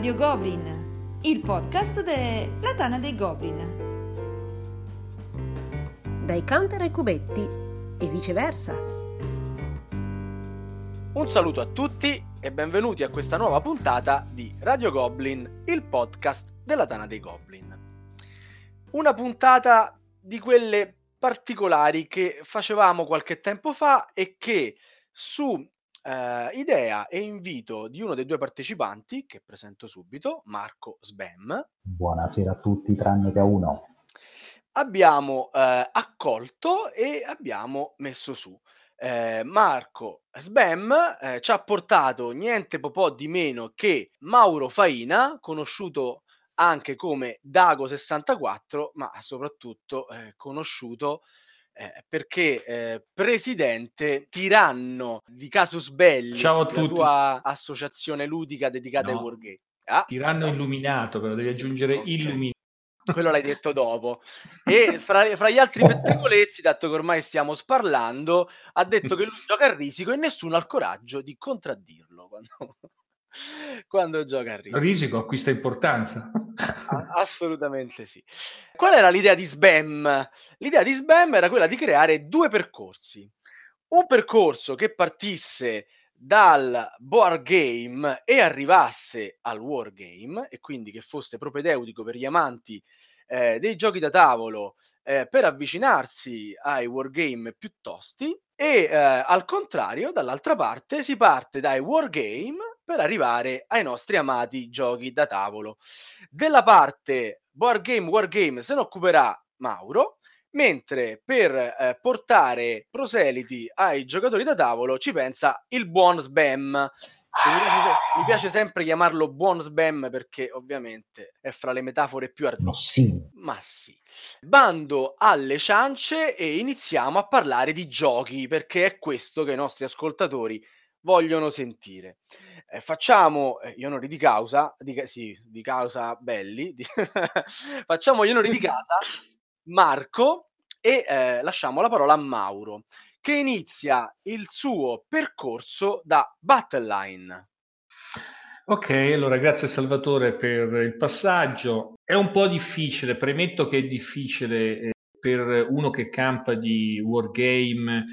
Radio Goblin, il podcast della Tana dei Goblin. Dai counter ai cubetti e viceversa. Un saluto a tutti e benvenuti a questa nuova puntata di Radio Goblin, il podcast della Tana dei Goblin. Una puntata di quelle particolari che facevamo qualche tempo fa e che su idea e invito di uno dei due partecipanti, che presento subito, Marco Sbam. Buonasera a tutti, tranne che a uno. Abbiamo accolto e abbiamo messo su. Marco Sbam ci ha portato niente po' di meno che Mauro Faina, conosciuto anche come Dago64, ma soprattutto conosciuto perché presidente tiranno di Casus Belli. Ciao a tutti. La tua associazione ludica dedicata ai wargame. Tiranno illuminato, però devi aggiungere illuminato. Quello l'hai detto dopo. E fra gli altri pettegolezzi, dato che ormai stiamo sparlando, ha detto che lui gioca a risico e nessuno ha il coraggio di contraddirlo quando gioca a risico. Risico acquista importanza. Assolutamente sì. Qual era l'idea di Sbam? L'idea di Sbam era quella di creare due percorsi. Un percorso che partisse dal board game e arrivasse al wargame, e quindi che fosse propedeutico per gli amanti dei giochi da tavolo per avvicinarsi ai wargame più tosti, e al contrario, dall'altra parte, si parte dai wargame per arrivare ai nostri amati giochi da tavolo. Della parte Wargame se ne occuperà Mauro, mentre per portare proseliti ai giocatori da tavolo ci pensa il buon Sbam. Mi piace sempre chiamarlo buon Sbam perché ovviamente è fra le metafore più ardenti. Ma sì. Bando alle ciance e iniziamo a parlare di giochi, perché è questo che i nostri ascoltatori vogliono sentire. Facciamo gli onori di causa, di causa belli, facciamo gli onori di casa, Marco, e lasciamo la parola a Mauro, che inizia il suo percorso da Battle Line. Ok, allora grazie Salvatore per il passaggio. È un po' difficile, premetto che è difficile per uno che campa di wargame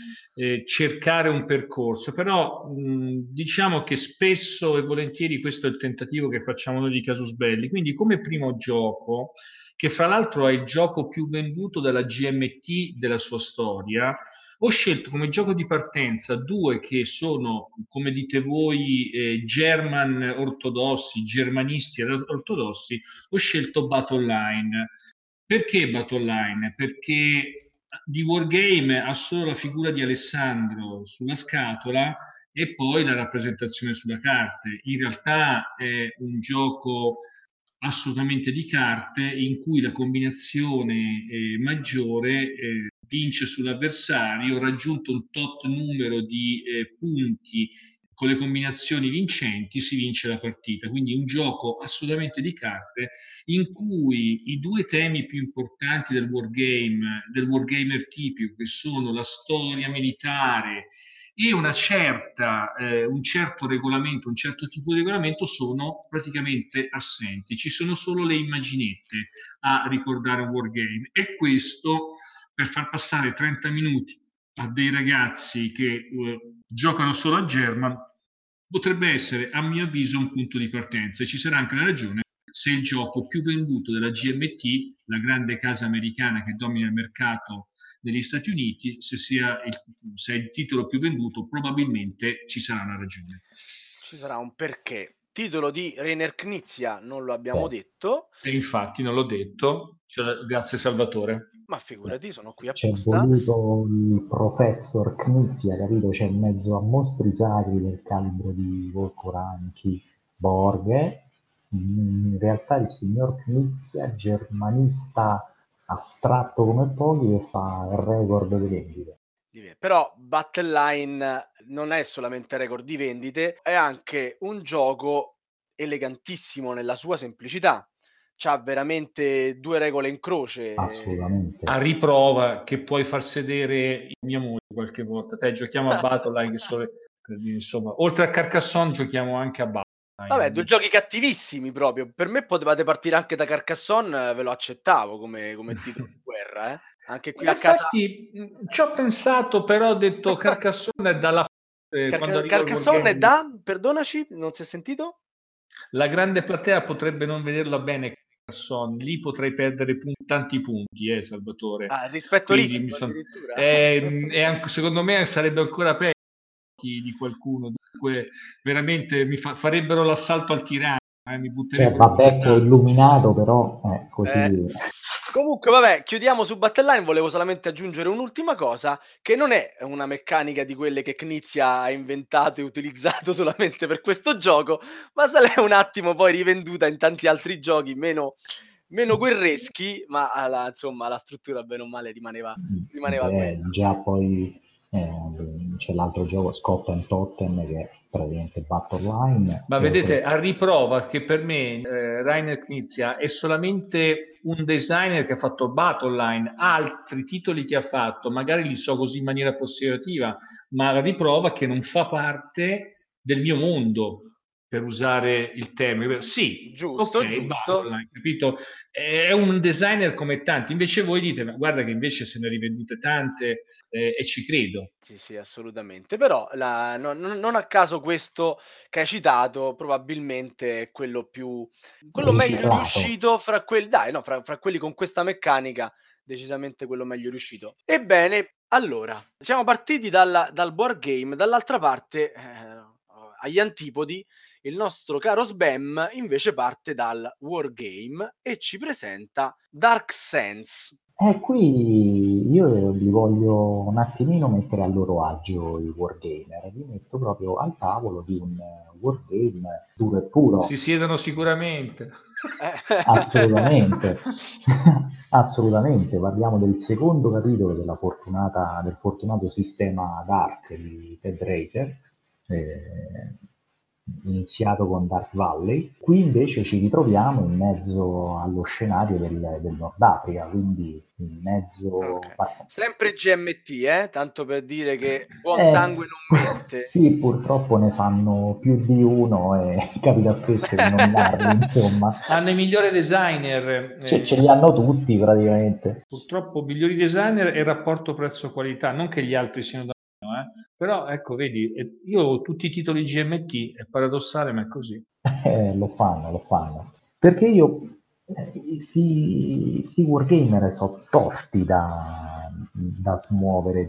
cercare un percorso, però diciamo che spesso e volentieri questo è il tentativo che facciamo noi di Casus Belli. Quindi come primo gioco, che fra l'altro è il gioco più venduto dalla GMT della sua storia, ho scelto come gioco di partenza due che sono, come dite voi, germanisti ortodossi. Ho scelto Battle Line. Perché Battle Line? Perché di wargame ha solo la figura di Alessandro sulla scatola e poi la rappresentazione sulla carta. In realtà è un gioco assolutamente di carte in cui la combinazione maggiore vince sull'avversario, raggiunto un tot numero di punti con le combinazioni vincenti si vince la partita. Quindi un gioco assolutamente di carte in cui i due temi più importanti del wargame, del wargamer tipico, che sono la storia militare e un certo tipo di regolamento, sono praticamente assenti. Ci sono solo le immaginette a ricordare un wargame, e questo per far passare 30 minuti a dei ragazzi che giocano solo a German potrebbe essere, a mio avviso, un punto di partenza. E ci sarà anche la ragione se il gioco più venduto della GMT, la grande casa americana che domina il mercato degli Stati Uniti, se è il titolo più venduto, probabilmente ci sarà una ragione. Ci sarà un perché. Titolo di Rainer Knizia non lo abbiamo detto. E infatti non l'ho detto. Cioè, grazie Salvatore. Ma figurati, sono qui apposta. C'è voluto il professor Knizia, capito? C'è in mezzo a mostri sacri del calibro di Volcoranchi, Borghe. In realtà il signor Knizia, germanista astratto come pochi, che fa il record di vendite. Però Battle Line non è solamente record di vendite, è anche un gioco elegantissimo nella sua semplicità. C'ha veramente due regole in croce, assolutamente a riprova che puoi far sedere mia moglie qualche volta. Giochiamo a Battle Line, insomma, oltre a Carcassonne giochiamo anche a Battle Vabbè, due giochi cattivissimi proprio. Per me potevate partire anche da Carcassonne, ve lo accettavo come titolo di guerra, eh? Anche qui a casa. Ci ho pensato, però ho detto Carcassonne è dalla Carcassonne è da, perdonaci, non si è sentito? La grande platea potrebbe non vederla bene, Carcassonne, lì potrei perdere tanti punti, Salvatore. Rispetto a lì secondo me sarebbe ancora peggio di qualcuno, dunque veramente farebbero l'assalto al tiranno, mi butterebbero. Cioè, Bappetto è illuminato, però così. Comunque, vabbè, chiudiamo su Battle Line. Volevo solamente aggiungere un'ultima cosa, che non è una meccanica di quelle che Knizia ha inventato e utilizzato solamente per questo gioco, ma se l'è un attimo poi rivenduta in tanti altri giochi meno guerreschi, ma la struttura bene o male rimaneva quella. Già poi c'è l'altro gioco Scott and Totten, che è praticamente Battle Line. Ma vedete, a riprova che per me Rainer Knizia è solamente un designer che ha fatto Battle Line. Altri titoli che ha fatto magari li so così in maniera approssimativa, ma a riprova che non fa parte del mio mondo, per usare il termine. Sì, giusto, okay, giusto. Battle Line, capito? È un designer come tanti. Invece voi dite, ma guarda che invece se ne rivendute tante, e ci credo. Sì, assolutamente. Però non a caso questo che hai citato probabilmente è quello meglio riuscito fra quelli. Dai, no, fra quelli con questa meccanica, decisamente quello meglio riuscito. Ebbene, allora, siamo partiti dal board game, dall'altra parte, agli antipodi. Il nostro caro Sbam invece parte dal wargame e ci presenta Dark Sense. E qui io li voglio un attimino mettere a loro agio i wargamer, li metto proprio al tavolo di un wargame duro e puro. Si siedono sicuramente. Assolutamente, parliamo del secondo capitolo del fortunato sistema Dark di Tedraiser. Iniziato con Dark Valley, qui invece ci ritroviamo in mezzo allo scenario del Nord Africa, quindi in mezzo sempre GMT, tanto per dire che buon sangue non mente. Sì, purtroppo ne fanno più di uno e capita spesso di non darli, insomma. Hanno i migliori designer, cioè, ce li hanno tutti praticamente. Purtroppo migliori designer e rapporto prezzo-qualità, non che gli altri siano da però ecco, vedi, io ho tutti i titoli GMT, è paradossale ma è così. Lo fanno perché io wargamer sono tosti da smuovere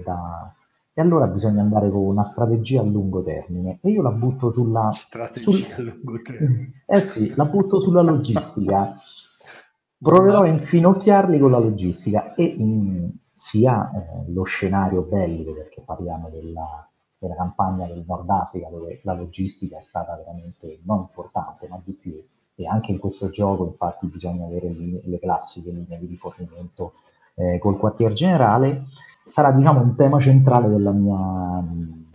e allora bisogna andare con una strategia a lungo termine e io la butto sulla strategia a lungo termine, la butto sulla logistica. Proverò a infinocchiarli con la logistica e sia lo scenario bellico, perché parliamo della campagna del Nord Africa, dove la logistica è stata veramente non importante, ma di più. E anche in questo gioco, infatti, bisogna avere le classiche linee di rifornimento col quartier generale. Sarà, diciamo, un tema centrale della mia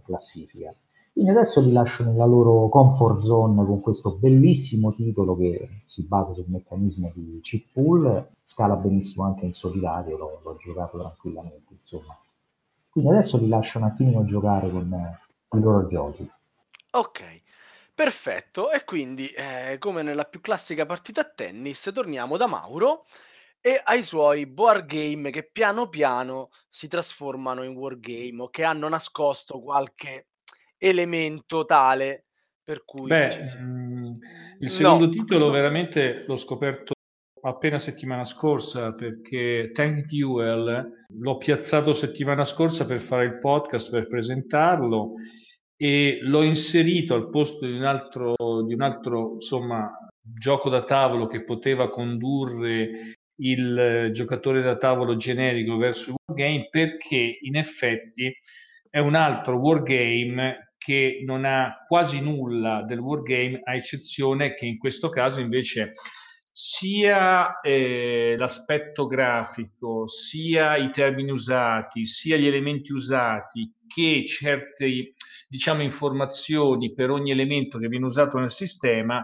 classifica. Quindi adesso vi lascio nella loro comfort zone con questo bellissimo titolo che si basa sul meccanismo di chip pool, scala benissimo anche in solitario, l'ho giocato tranquillamente, insomma. Quindi adesso vi lascio un attimino giocare con i loro giochi. Ok, perfetto. E quindi, come nella più classica partita a tennis, torniamo da Mauro e ai suoi board game che piano piano si trasformano in wargame o che hanno nascosto qualche elemento tale per cui il secondo titolo veramente l'ho scoperto appena settimana scorsa, perché Tank Duel l'ho piazzato settimana scorsa per fare il podcast, per presentarlo, e l'ho inserito al posto di un altro insomma gioco da tavolo che poteva condurre il giocatore da tavolo generico verso il wargame, perché in effetti è un altro wargame che non ha quasi nulla del wargame, a eccezione che in questo caso invece sia l'aspetto grafico, sia i termini usati, sia gli elementi usati, che certe, diciamo, informazioni per ogni elemento che viene usato nel sistema,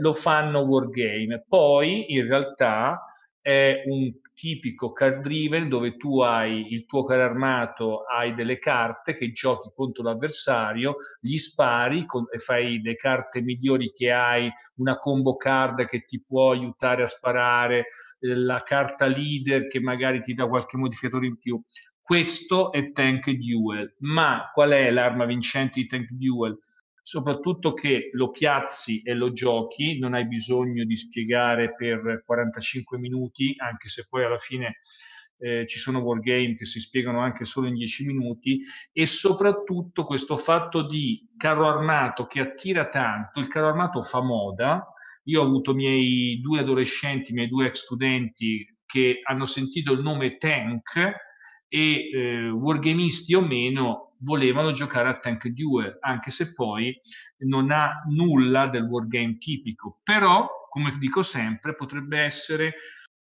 lo fanno wargame. Poi in realtà è un tipico card driven, dove tu hai il tuo car armato, hai delle carte che giochi contro l'avversario, gli spari e fai le carte migliori che hai, una combo card che ti può aiutare a sparare, la carta leader che magari ti dà qualche modificatore in più. Questo è Tank Duel. Ma qual è l'arma vincente di Tank Duel? Soprattutto che lo piazzi e lo giochi, non hai bisogno di spiegare per 45 minuti, anche se poi alla fine ci sono wargame che si spiegano anche solo in 10 minuti, e soprattutto questo fatto di carro armato che attira tanto, il carro armato fa moda. Io ho avuto miei due adolescenti, miei due ex studenti che hanno sentito il nome Tank e wargamisti o meno, volevano giocare a Tank Duel, anche se poi non ha nulla del wargame tipico. Però, come dico sempre, potrebbe essere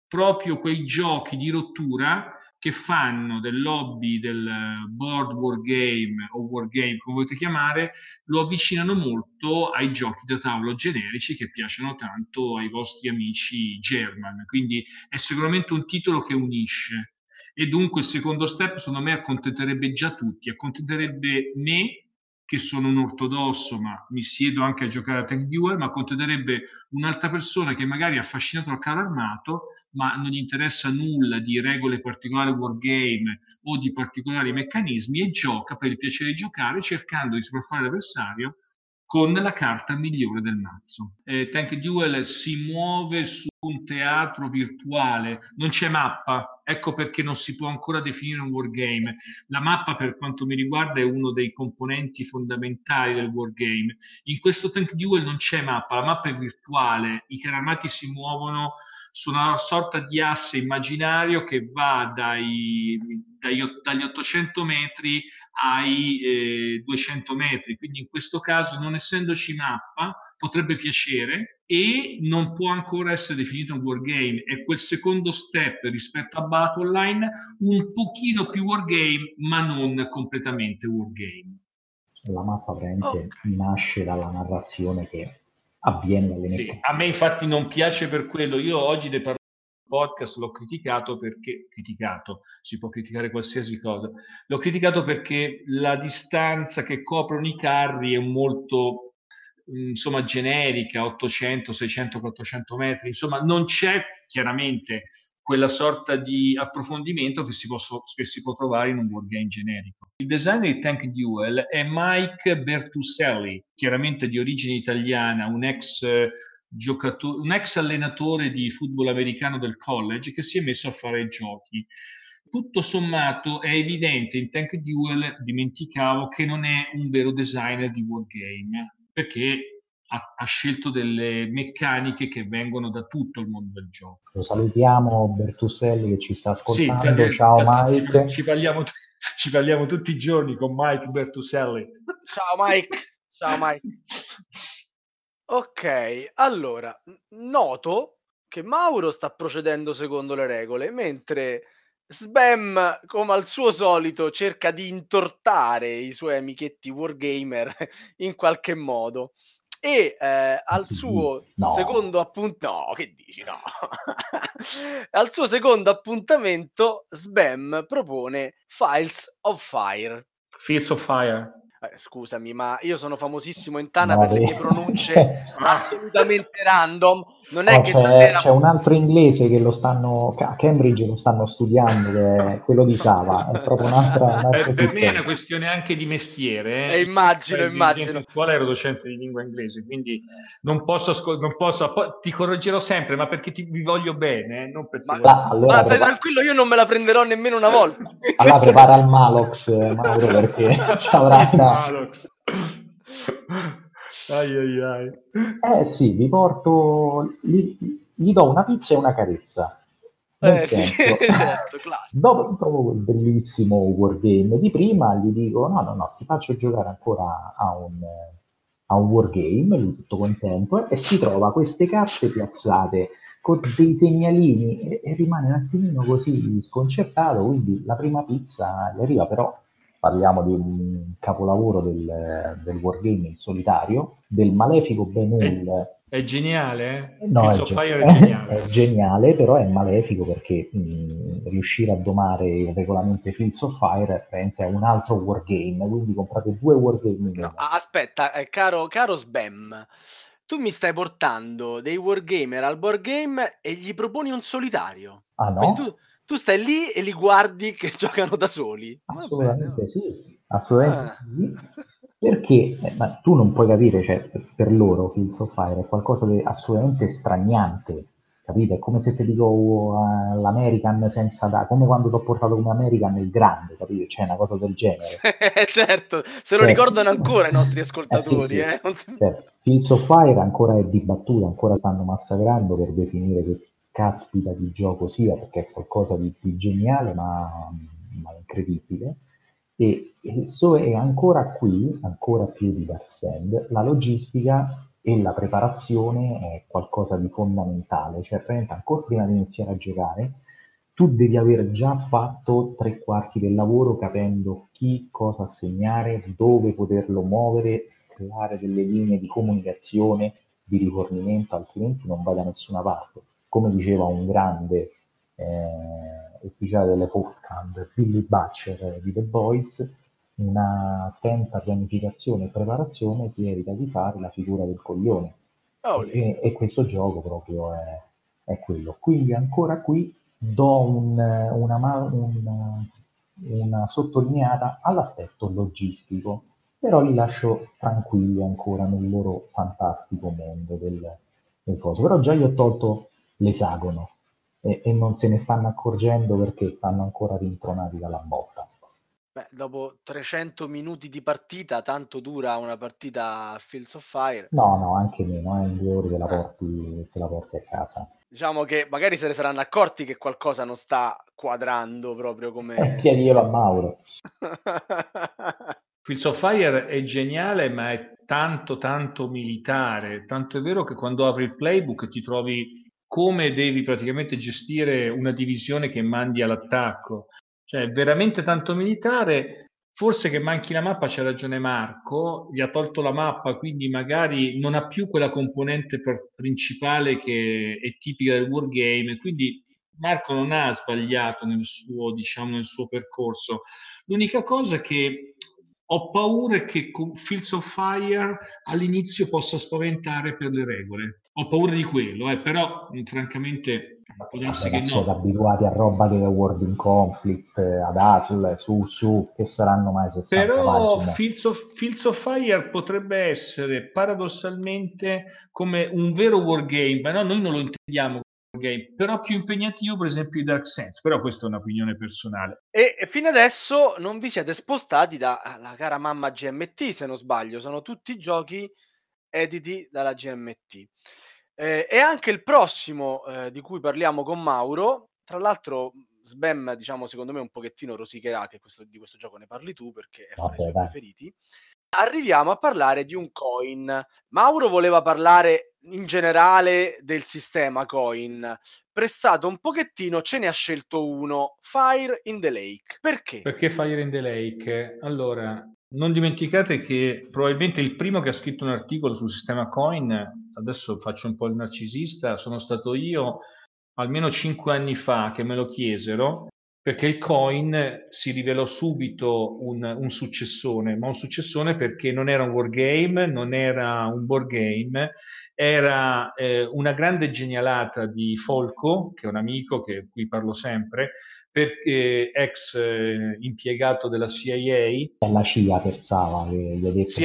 proprio quei giochi di rottura che fanno del hobby del board wargame o wargame, come volete chiamare, lo avvicinano molto ai giochi da tavolo generici che piacciono tanto ai vostri amici German. Quindi è sicuramente un titolo che unisce. E dunque il secondo step, secondo me, accontenterebbe già tutti, accontenterebbe me, che sono un ortodosso, ma mi siedo anche a giocare a Tank Duel, ma accontenterebbe un'altra persona che magari è affascinato dal carro armato, ma non gli interessa nulla di regole particolari wargame o di particolari meccanismi, e gioca per il piacere di giocare, cercando di sopraffare l'avversario con la carta migliore del mazzo. Tank Duel si muove su un teatro virtuale, non c'è mappa, ecco perché non si può ancora definire un wargame. La mappa, per quanto mi riguarda, è uno dei componenti fondamentali del wargame. In questo Tank Duel non c'è mappa, la mappa è virtuale, i carri armati si muovono su una sorta di asse immaginario che va dagli 800 metri ai 200 metri, quindi in questo caso, non essendoci mappa, potrebbe piacere e non può ancora essere definito un wargame. È quel secondo step rispetto a Battle Line, un pochino più wargame, ma non completamente wargame. La mappa praticamente nasce dalla narrazione che avviene alle... A me infatti non piace per quello. Io oggi ne parlo in podcast, l'ho criticato perché... Criticato, si può criticare qualsiasi cosa. L'ho criticato perché la distanza che coprono i carri è molto... insomma generica, 800, 600, 400 metri, insomma non c'è chiaramente quella sorta di approfondimento che si può trovare in un wargame generico. Il designer di Tank Duel è Mike Bertusselli, chiaramente di origine italiana, un ex giocatore, un ex allenatore di football americano del college che si è messo a fare giochi. Tutto sommato è evidente in Tank Duel, dimenticavo, che non è un vero designer di wargame, perché ha scelto delle meccaniche che vengono da tutto il mondo del gioco. Lo salutiamo Bertusselli che ci sta ascoltando, sì, ciao Mike. Ci parliamo tutti i giorni con Mike Bertusselli. Ciao Mike. Ok, allora, noto che Mauro sta procedendo secondo le regole, mentre Sbam, come al suo solito, cerca di intortare i suoi amichetti wargamer in qualche modo. E al suo secondo appuntamento... No, che dici? No! Al suo secondo appuntamento Sbam propone Fields of Fire. Scusami, ma io sono famosissimo in Tana per le mie pronunce assolutamente random. Non è che c'è un altro inglese che lo stanno a Cambridge, lo stanno studiando, che è quello di Sava. È proprio un'altra per me è una questione anche di mestiere. Immagino. In scuola ero docente di lingua inglese, quindi non posso. Ti correggerò sempre, ma perché vi voglio bene. Non perché... allora, tranquillo, io non me la prenderò nemmeno una volta. Allora prepara il Malox, Mauro, perché ci avrà una... sì, vi porto, gli do una pizza e una carezza. Sì, certo, dopo il bellissimo wargame di prima gli dico no, ti faccio giocare ancora a un wargame. Lui tutto contento e si trova queste carte piazzate con dei segnalini e rimane un attimino così sconcertato. Quindi la prima pizza gli arriva, però parliamo di un capolavoro del wargame in solitario, del malefico Benel È geniale, eh? No, Fields of Fire è geniale, però è malefico perché riuscire a domare il regolamento Fields of Fire è un altro wargame, quindi comprate due wargame. No, aspetta, caro Sbam, tu mi stai portando dei wargamer al wargame e gli proponi un solitario. Ah no? Tu stai lì e li guardi che giocano da soli. Assolutamente. Vabbè, no. Sì, assolutamente sì. Perché ma tu non puoi capire, cioè per loro Fields of Fire è qualcosa di assolutamente straniante, capite? È come se ti dico l'American senza come quando ti ho portato come American il grande, capite? Cioè una cosa del genere. Certo, se lo ricordano ancora i nostri ascoltatori. Sì. Certo. Fields of Fire ancora è dibattuto, ancora stanno massacrando per definire che caspita di gioco sia, perché è qualcosa di geniale ma incredibile. E so è ancora qui, ancora più di Dark Side, la logistica e la preparazione è qualcosa di fondamentale, cioè ancora prima di iniziare a giocare tu devi aver già fatto tre quarti del lavoro capendo chi, cosa assegnare, dove poterlo muovere, creare delle linee di comunicazione, di rifornimento, altrimenti non vai da nessuna parte. Come diceva un grande ufficiale delle Falkland, Billy Butcher di The Boys, una attenta pianificazione e preparazione ti evita di fare la figura del coglione. E questo gioco proprio è quello. Quindi ancora qui do una sottolineata all'aspetto logistico, però li lascio tranquilli ancora nel loro fantastico mondo del coso. Però già gli ho tolto l'esagono. E non se ne stanno accorgendo perché stanno ancora rintronati dalla botta. Beh, dopo 300 minuti di partita, tanto dura una partita Fields of Fire? No, anche meno, in 2 ore te la porti a casa. Diciamo che magari se ne saranno accorti che qualcosa non sta quadrando proprio come... chiediglielo a Mauro. Fields of Fire è geniale, ma è tanto, tanto militare. Tanto è vero che quando apri il playbook ti trovi... come devi praticamente gestire una divisione che mandi all'attacco. Cioè, veramente tanto militare, forse che manchi la mappa, c'ha ragione Marco, gli ha tolto la mappa, quindi magari non ha più quella componente principale che è tipica del wargame, quindi Marco non ha sbagliato nel suo percorso. L'unica cosa che ho paura è che con Fields of Fire all'inizio possa spaventare per le regole. Ho paura di quello, però francamente può darsi che no. Siete abituati a roba delle World in Conflict, ad ASL, su, che saranno mai 60 però pagine. Fields of Fire potrebbe essere paradossalmente come un vero wargame, ma no, noi non lo intendiamo come wargame, però più impegnativo per esempio di Dark Sense, però questa è un'opinione personale. E fino adesso non vi siete spostati dalla cara mamma GMT, se non sbaglio, sono tutti giochi editi dalla GMT. E anche il prossimo di cui parliamo con Mauro, tra l'altro Sbam, diciamo, secondo me un pochettino rosicherà che di questo gioco ne parli tu perché è fra i suoi preferiti. Arriviamo a parlare di un coin. Mauro voleva parlare in generale del sistema coin. Pressato un pochettino, ce ne ha scelto uno, Fire in the Lake. Perché? Perché Fire in the Lake? Allora, non dimenticate che probabilmente il primo che ha scritto un articolo sul sistema coin, adesso faccio un po' il narcisista, sono stato io almeno 5 anni fa che me lo chiesero, perché il coin si rivelò subito un successone, ma un successone perché non era un wargame, non era un board game, era una grande genialata di Folco, che è un amico che qui parlo sempre, ex impiegato della CIA. La CIA pensava che gli ha detto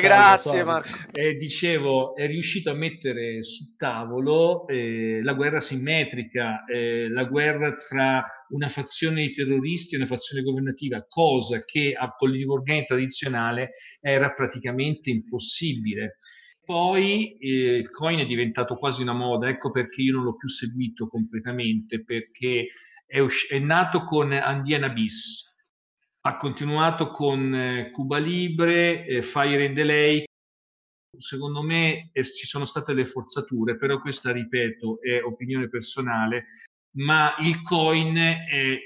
grazie Marco. E dicevo, è riuscito a mettere sul tavolo la guerra simmetrica, la guerra tra una fazione di terroristi e una fazione governativa, cosa che con il wargame tradizionale era praticamente impossibile. Poi il coin è diventato quasi una moda, ecco perché io non l'ho più seguito completamente, perché è nato con Andean Abyss, ha continuato con Cuba Libre, Fire in the Lake. Secondo me ci sono state le forzature, però questa, ripeto, è opinione personale, ma il coin è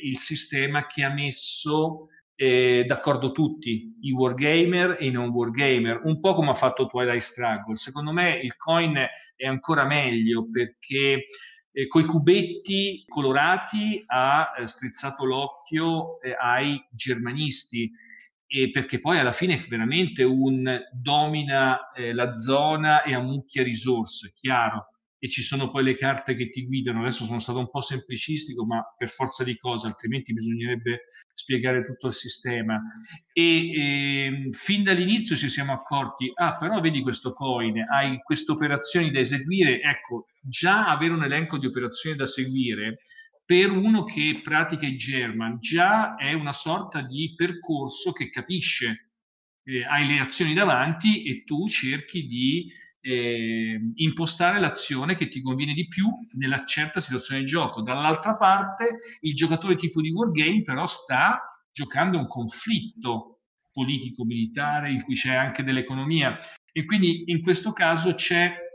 il sistema che ha messo d'accordo tutti, i wargamer e i non wargamer, un po' come ha fatto Twilight Struggle. Secondo me il coin è ancora meglio perché coi cubetti colorati ha strizzato l'occhio ai germanisti, e perché poi alla fine è veramente un domina la zona e ammucchia risorse, chiaro, e ci sono poi le carte che ti guidano. Adesso sono stato un po' semplicistico, ma per forza di cosa, altrimenti bisognerebbe spiegare tutto il sistema. E fin dall'inizio ci siamo accorti, però vedi questo coin, hai queste operazioni da eseguire. Ecco, già avere un elenco di operazioni da seguire per uno che pratica il German già è una sorta di percorso che capisce, hai le azioni davanti e tu cerchi di impostare l'azione che ti conviene di più nella certa situazione di gioco. Dall'altra parte il giocatore tipo di wargame però sta giocando un conflitto politico-militare in cui c'è anche dell'economia, e quindi in questo caso c'è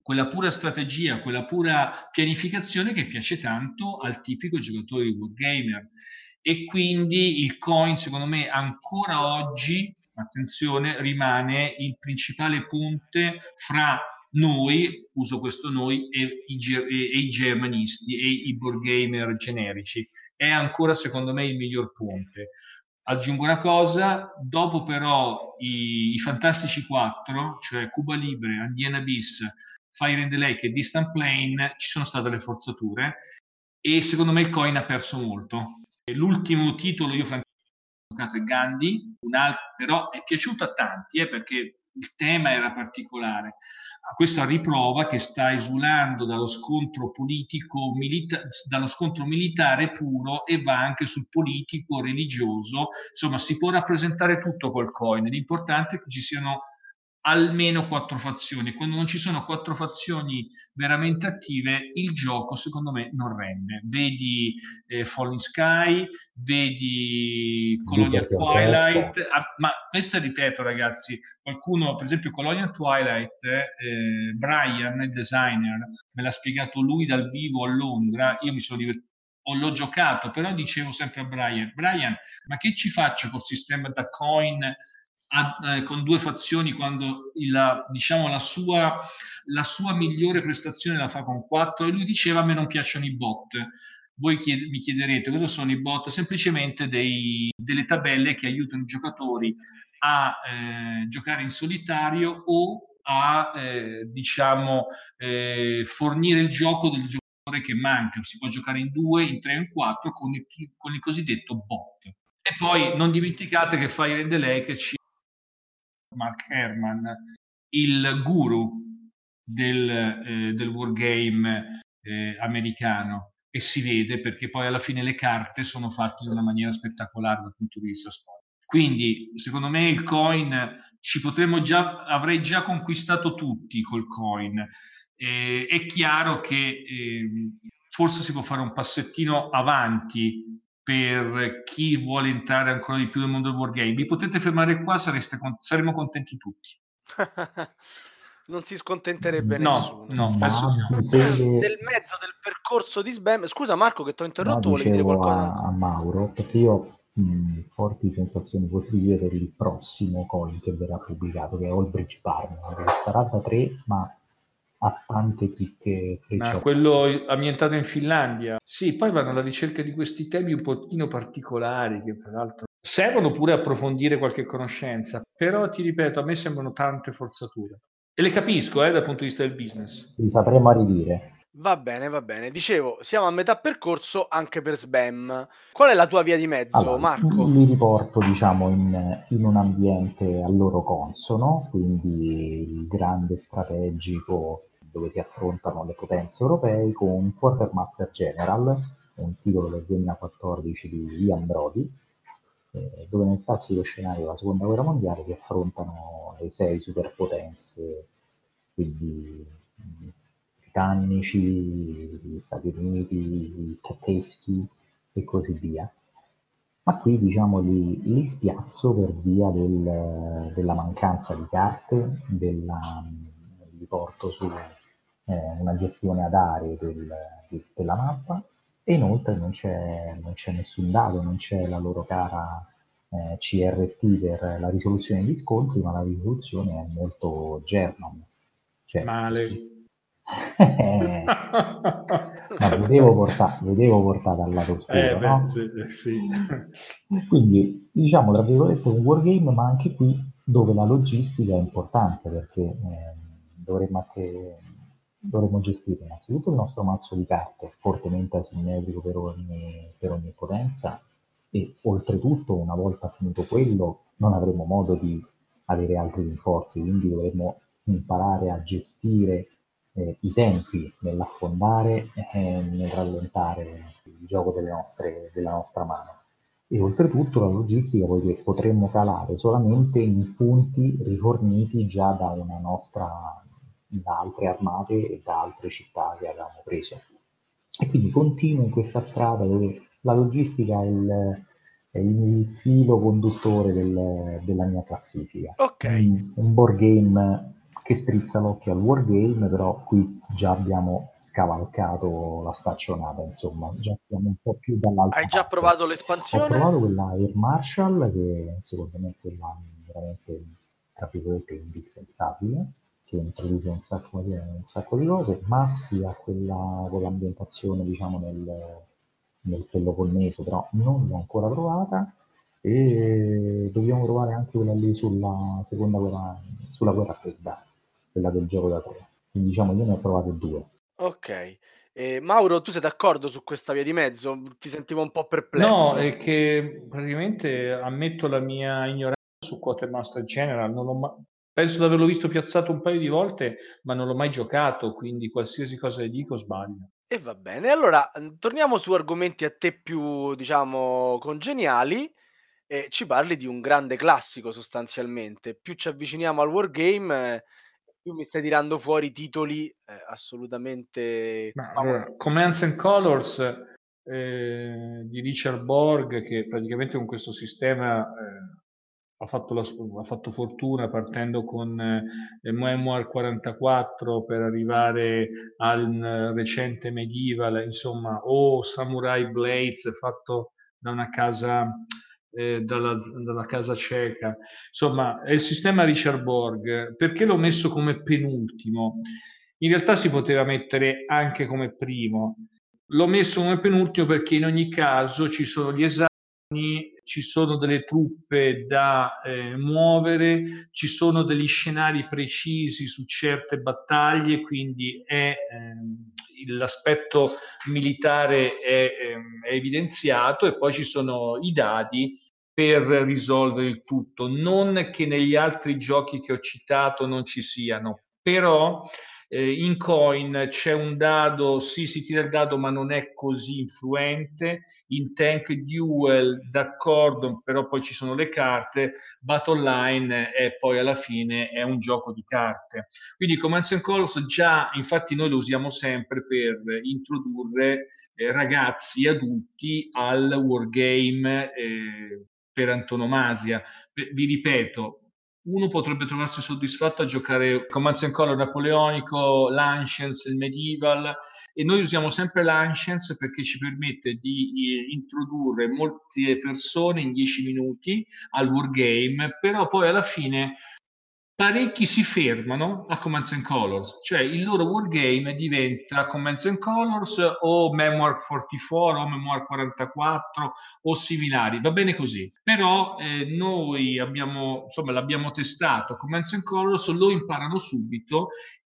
quella pura strategia, quella pura pianificazione che piace tanto al tipico giocatore di wargamer. E quindi il coin, secondo me, ancora oggi, attenzione, rimane il principale ponte fra noi, uso questo noi, e i germanisti e i wargamer generici. È ancora, secondo me, il miglior ponte. Aggiungo una cosa, dopo però i Fantastici 4, cioè Cuba Libre, Andean Abyss, Fire in the Lake e Distant Plane, ci sono state le forzature e secondo me il coin ha perso molto. L'ultimo titolo io francamente ho giocato è Gandhi, un altro, però è piaciuto a tanti perché il tema era particolare. Questa riprova che sta esulando dallo scontro politico, dallo scontro militare puro, e va anche sul politico, religioso, insomma si può rappresentare tutto col coin. L'importante è che ci siano almeno 4 fazioni. Quando non ci sono 4 fazioni veramente attive, il gioco secondo me non rende. Vedi Falling Sky, vedi Colonia Twilight, ma questa, ripeto ragazzi, qualcuno, per esempio Colonia Twilight, Brian, il designer, me l'ha spiegato lui dal vivo a Londra, io mi sono divertito, l'ho giocato, però dicevo sempre a Brian, ma che ci faccio col sistema da coin con 2 fazioni quando la sua migliore prestazione la fa con 4? E lui diceva: a me non piacciono i bot. Voi mi chiederete cosa sono i bot? Semplicemente delle tabelle che aiutano i giocatori a giocare in solitario o a fornire il gioco del giocatore che manca. Si può giocare in 2, in 3, in 4 con il cosiddetto bot. E poi non dimenticate che Fire in the Lake ci Mark Herman, il guru del wargame americano, e si vede perché poi alla fine le carte sono fatte in una maniera spettacolare dal punto di vista storico. Quindi secondo me il coin avrei già conquistato tutti col coin. È chiaro che forse si può fare un passettino avanti per chi vuole entrare ancora di più nel mondo del wargame. Vi potete fermare qua, saremo contenti tutti. Non si scontenterebbe nessuno. No, penso no. Nel mezzo del percorso di Sbam, scusa Marco che ti ho interrotto, volevi dire qualcosa? A Mauro, perché io forti sensazioni positive per il prossimo coin che verrà pubblicato, che è Oldbridge Parma, sarà da 3, ma a tante cricche. Ma quello ambientato in Finlandia. Sì, poi vanno alla ricerca di questi temi un pochino particolari che tra l'altro servono pure a approfondire qualche conoscenza, però ti ripeto, a me sembrano tante forzature e le capisco dal punto di vista del business. Li sapremo ridire. Va bene. Dicevo, siamo a metà percorso anche per Sbam. Qual è la tua via di mezzo, allora, Marco? Mi riporto, in un ambiente a loro consono, quindi il grande strategico dove si affrontano le potenze europee con Quartermaster General, un titolo del 2014 di Ian Brody, dove nel classico scenario della Seconda Guerra Mondiale si affrontano le 6 superpotenze, quindi britannici, Stati Uniti, tedeschi e così via. Ma qui li spiazzo per via della mancanza di carte, li porto su una gestione ad aree della mappa, e inoltre non c'è nessun dado, non c'è la loro cara CRT per la risoluzione degli scontri, ma la risoluzione è molto German. Cioè, male. Ma vedevo portata al lato scuro, no? Sì. Quindi, diciamo, tra virgolette, un wargame, ma anche qui dove la logistica è importante, perché dovremmo gestire innanzitutto il nostro mazzo di carte, fortemente asimmetrico per ogni potenza, e oltretutto, una volta finito quello, non avremo modo di avere altri rinforzi, quindi dovremmo imparare a gestire i tempi nell'affondare e nel rallentare il gioco della nostra mano. E oltretutto la logistica, poiché potremmo calare solamente in punti riforniti già da altre armate e da altre città che avevamo preso. E quindi continuo in questa strada dove la logistica è il filo conduttore della mia classifica. Okay. Un board game che strizza l'occhio al wargame, però qui già abbiamo scavalcato la staccionata, insomma, già siamo un po' più dall'altra parte. Hai già provato l'espansione? Ho provato quella Air Marshal, che secondo me è quella veramente, tra virgolette, indispensabile, che introduce un sacco di cose, ma sia quella con l'ambientazione, diciamo, nel quello connesso, però non l'ho ancora provata, e dobbiamo provare anche quella lì sulla guerra fredda, quella del gioco da tre. Quindi, diciamo, io ne ho provate due. Ok. Mauro, tu sei d'accordo su questa via di mezzo? Ti sentivo un po' perplesso. No, è che praticamente ammetto la mia ignoranza su Quartermaster General, penso di averlo visto piazzato un paio di volte, ma non l'ho mai giocato, quindi qualsiasi cosa le dico sbaglio. E va bene, allora torniamo su argomenti a te più, diciamo, congeniali, e ci parli di un grande classico sostanzialmente. Più ci avviciniamo al wargame, più mi stai tirando fuori titoli assolutamente... Ma, allora, Commands and Colors di Richard Borg, che praticamente con questo sistema ha fatto fortuna, partendo con Memoir 44 per arrivare al recente Medieval, insomma, o Samurai Blades fatto da una casa dalla casa ceca. Insomma, è il sistema Richard Borg. Perché l'ho messo come penultimo? In realtà si poteva mettere anche come primo. L'ho messo come penultimo perché in ogni caso ci sono gli esami, ci sono delle truppe da muovere, ci sono degli scenari precisi su certe battaglie, quindi l'aspetto militare è evidenziato, e poi ci sono i dadi per risolvere il tutto. Non che negli altri giochi che ho citato non ci siano, però in Coin c'è un dado, sì, si tira il dado, ma non è così influente. In Tank Duel, d'accordo, però poi ci sono le carte. Battle Line e poi alla fine è un gioco di carte. Quindi Commands and Colors già, infatti noi lo usiamo sempre per introdurre ragazzi adulti al wargame per antonomasia. Vi ripeto, uno potrebbe trovarsi soddisfatto a giocare Commands and Colors napoleonico, l'Ancients, il Medieval, e noi usiamo sempre l'Ancients perché ci permette di introdurre molte persone in 10 minuti al wargame, però poi alla fine parecchi si fermano a Commands and Colors, cioè il loro wargame diventa Commands and Colors o Memoir 44 o Memoir 44 o similari, va bene così. Però noi l'abbiamo testato, Commands and Colors lo imparano subito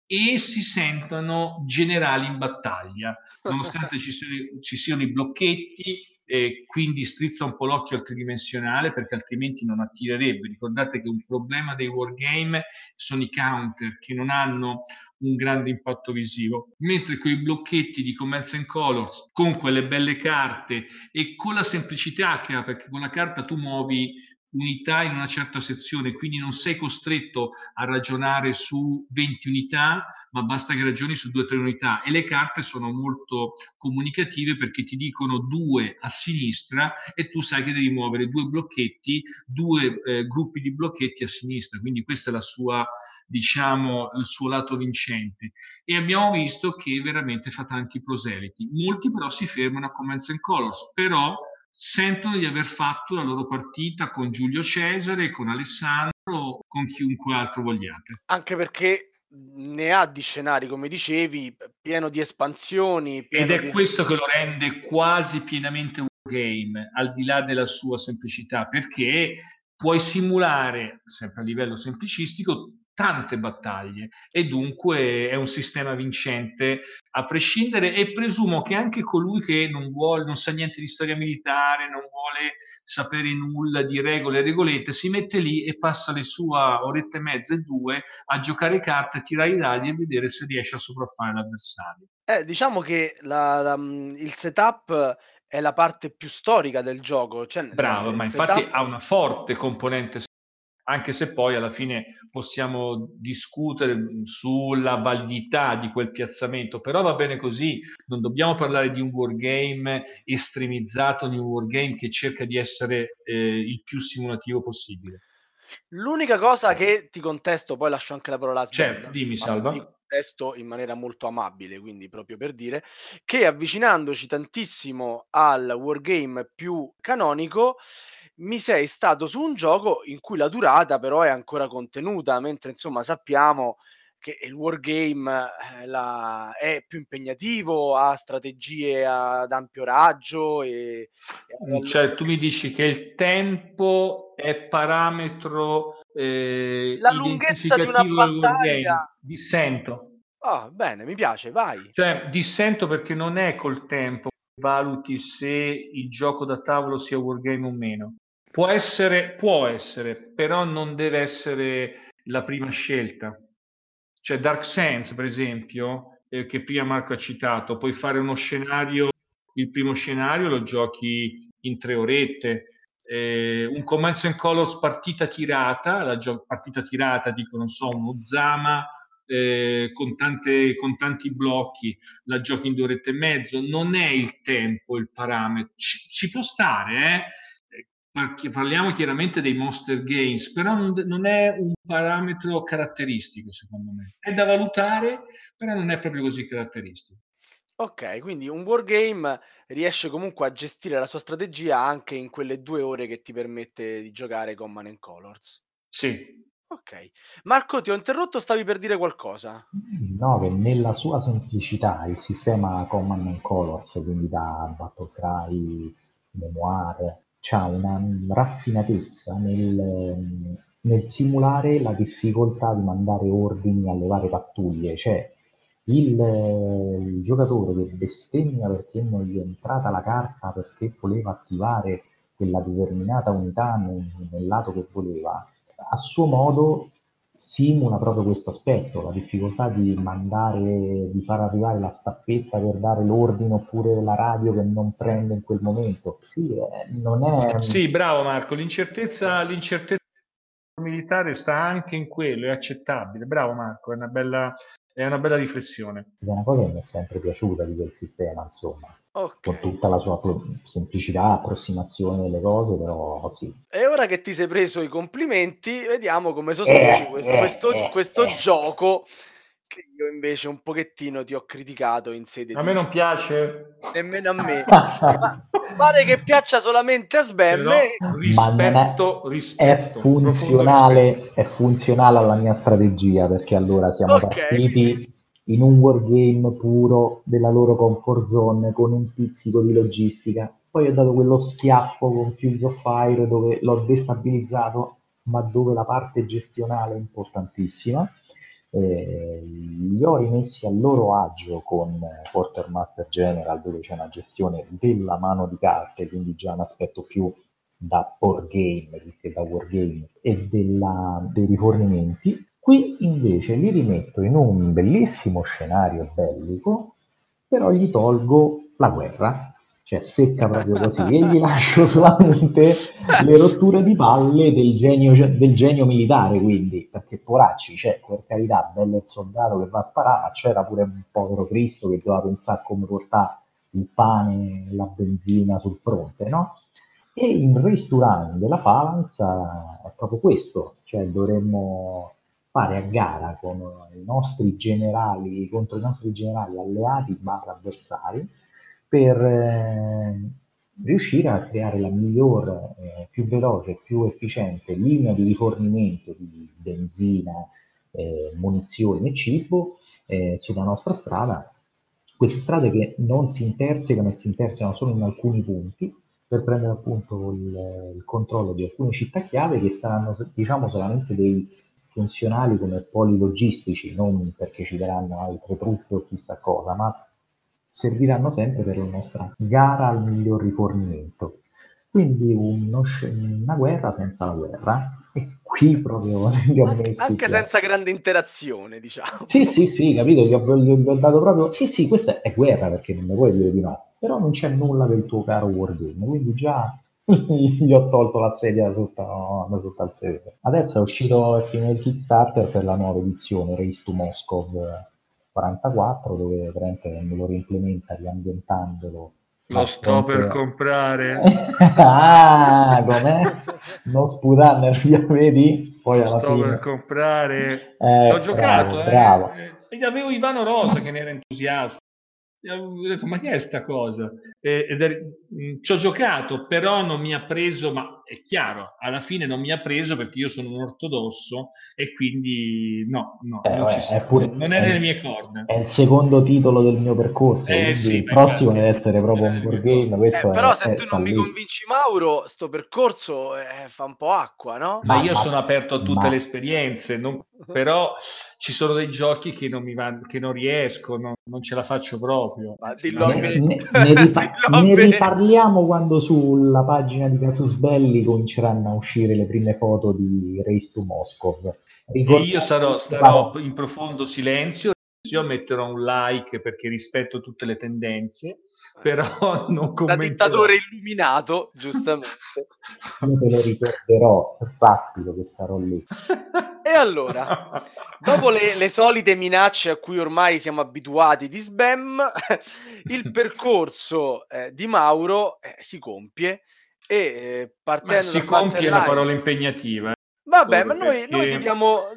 e si sentono generali in battaglia, nonostante ci siano i blocchetti. E quindi strizza un po' l'occhio al tridimensionale, perché altrimenti non attirerebbe. Ricordate che un problema dei wargame sono i counter, che non hanno un grande impatto visivo, mentre con i blocchetti di Commands and Colors, con quelle belle carte e con la semplicità che ha, perché con la carta tu muovi unità in una certa sezione, quindi non sei costretto a ragionare su 20 unità, ma basta che ragioni su 2 o 3 unità, e le carte sono molto comunicative perché ti dicono 2 a sinistra e tu sai che devi muovere 2 blocchetti, 2 gruppi di blocchetti a sinistra, quindi questa è la sua, diciamo, il suo lato vincente. E abbiamo visto che veramente fa tanti proseliti, molti però si fermano a Commands and Colors, però sentono di aver fatto la loro partita con Giulio Cesare, con Alessandro, con chiunque altro vogliate. Anche perché ne ha di scenari, come dicevi, pieno di espansioni. Pieno ed è di... questo che lo rende quasi pienamente un game, al di là della sua semplicità, perché puoi simulare, sempre a livello semplicistico, tante battaglie, e dunque è un sistema vincente a prescindere, e presumo che anche colui che non sa niente di storia militare, non vuole sapere nulla di regole e regolette, si mette lì e passa le sue orette e mezza e due a giocare carte, a tirare i dadi e vedere se riesce a sopraffare l'avversario. Diciamo che il setup è la parte più storica del gioco. Cioè, bravo, ma infatti setup... ha una forte componente, anche se poi alla fine possiamo discutere sulla validità di quel piazzamento, però va bene così. Non dobbiamo parlare di un wargame estremizzato, di un wargame che cerca di essere il più simulativo possibile. L'unica cosa che ti contesto, poi lascio anche la parola a Sbam, certo, dimmi Salva, ti contesto in maniera molto amabile, quindi proprio per dire che avvicinandoci tantissimo al wargame più canonico, mi sei stato su un gioco in cui la durata però è ancora contenuta, mentre insomma sappiamo che il wargame è più impegnativo, ha strategie ad ampio raggio e... Cioè tu mi dici che il tempo è parametro la lunghezza di una battaglia. Dissento. Ah, bene, mi piace, vai. Cioè dissento, perché non è col tempo che valuti se il gioco da tavolo sia wargame o meno. Può essere, però non deve essere la prima scelta. Cioè Dark Sense, per esempio, che prima Marco ha citato, puoi fare uno scenario, il primo scenario lo giochi in 3 orette, un Commands and Colors partita tirata, dico, non so, uno Zama con tanti blocchi, la giochi in 2 orette e mezzo, non è il tempo il parametro, ci può stare, Parliamo chiaramente dei monster games, però non è un parametro caratteristico, secondo me. È da valutare, però non è proprio così caratteristico. Ok, quindi un wargame riesce comunque a gestire la sua strategia anche in quelle 2 ore che ti permette di giocare Command and Colors. Sì. Ok. Marco, ti ho interrotto, stavi per dire qualcosa? No, che nella sua semplicità il sistema Command and Colors, quindi da Battle Cry, Memoir... c'ha una raffinatezza nel simulare la difficoltà di mandare ordini alle varie pattuglie. Cioè il giocatore che bestemmia perché non gli è entrata la carta, perché voleva attivare quella determinata unità nel lato che voleva, a suo modo simula proprio questo aspetto, la difficoltà di far arrivare la staffetta per dare l'ordine, oppure la radio che non prende in quel momento. Sì, bravo Marco, l'incertezza militare sta anche in quello, è accettabile. Bravo Marco, è una bella riflessione. È una cosa che mi è sempre piaciuta di quel sistema, insomma. Okay. Con tutta la sua semplicità, approssimazione delle cose, però sì. E ora che ti sei preso i complimenti, vediamo come sostieni questo gioco che io invece un pochettino ti ho criticato in sede a me non piace. Nemmeno a me. Ma pare che piaccia solamente a Sbam. No, rispetto. È funzionale alla mia strategia, perché allora siamo partiti in un wargame puro della loro comfort zone, con un pizzico di logistica. Poi ho dato quello schiaffo con Fields of Fire, dove l'ho destabilizzato, ma dove la parte gestionale è importantissima. Li ho rimessi al loro agio con Quartermaster General, dove c'è una gestione della mano di carte, quindi già un aspetto più da board game che da wargame, e dei rifornimenti. Qui invece li rimetto in un bellissimo scenario bellico, però gli tolgo la guerra, cioè secca proprio così, e gli lascio solamente le rotture di palle del genio militare, quindi, perché poracci, cioè, per carità, bello il soldato che va a sparare, ma c'era pure un povero Cristo che doveva pensare come portare il pane e la benzina sul fronte, no? E il restaurante della Falanza è proprio questo, cioè dovremmo fare a gara con i nostri generali, contro i nostri generali alleati / avversari, per riuscire a creare la miglior, più veloce, più efficiente linea di rifornimento di benzina, munizioni e cibo sulla nostra strada. Queste strade che non si intersecano e si intersecano solo in alcuni punti per prendere appunto il controllo di alcune città chiave che saranno, diciamo, solamente dei funzionali come poli logistici, non perché ci daranno altre truppe o chissà cosa, ma serviranno sempre per la nostra gara al miglior rifornimento. Quindi una guerra senza la guerra. E qui proprio li ho messi anche senza grande interazione, diciamo. Sì, capito, gli ho dato proprio... Sì, questa è guerra, perché non ne puoi dire di no. Però non c'è nulla del tuo caro wargame, quindi già gli ho tolto la sedia sotto al sedere. Adesso è uscito il Kickstarter per la nuova edizione, Race to Moscow 44, dove veramente lo reimplementa riambientandolo. Lo sto per comprare. Com'è? Non sputarne, vedi? Poi alla sto fine. Per comprare. L'ho giocato, bravo. E avevo Ivano Rosa che ne era entusiasta. Ho detto, ma che è sta cosa? Ci ho giocato, però non mi ha preso, ma è chiaro, alla fine non mi ha preso perché io sono un ortodosso e quindi no, non è nelle mie corde. È il secondo titolo del mio percorso, quindi sì, il prossimo deve essere proprio un board game. Però se tu non mi convinci, Mauro, sto percorso fa un po' acqua, no? Ma io sono aperto a tutte le esperienze, però ci sono dei giochi che non mi vanno, che non riesco, non ce la faccio proprio. Ma dillo ne riparliamo quando sulla pagina di Casus Belli cominceranno a uscire le prime foto di Race to Moscow. E io starò in profondo silenzio, io metterò un like perché rispetto tutte le tendenze, però non commenterò. Da dittatore illuminato, giustamente. Io te lo ricorderò, sappilo che sarò lì. E allora, dopo le solite minacce a cui ormai siamo abituati di Sbam, il percorso di Mauro si compie. E partendo si compie la parola impegnativa. Vabbè, ma noi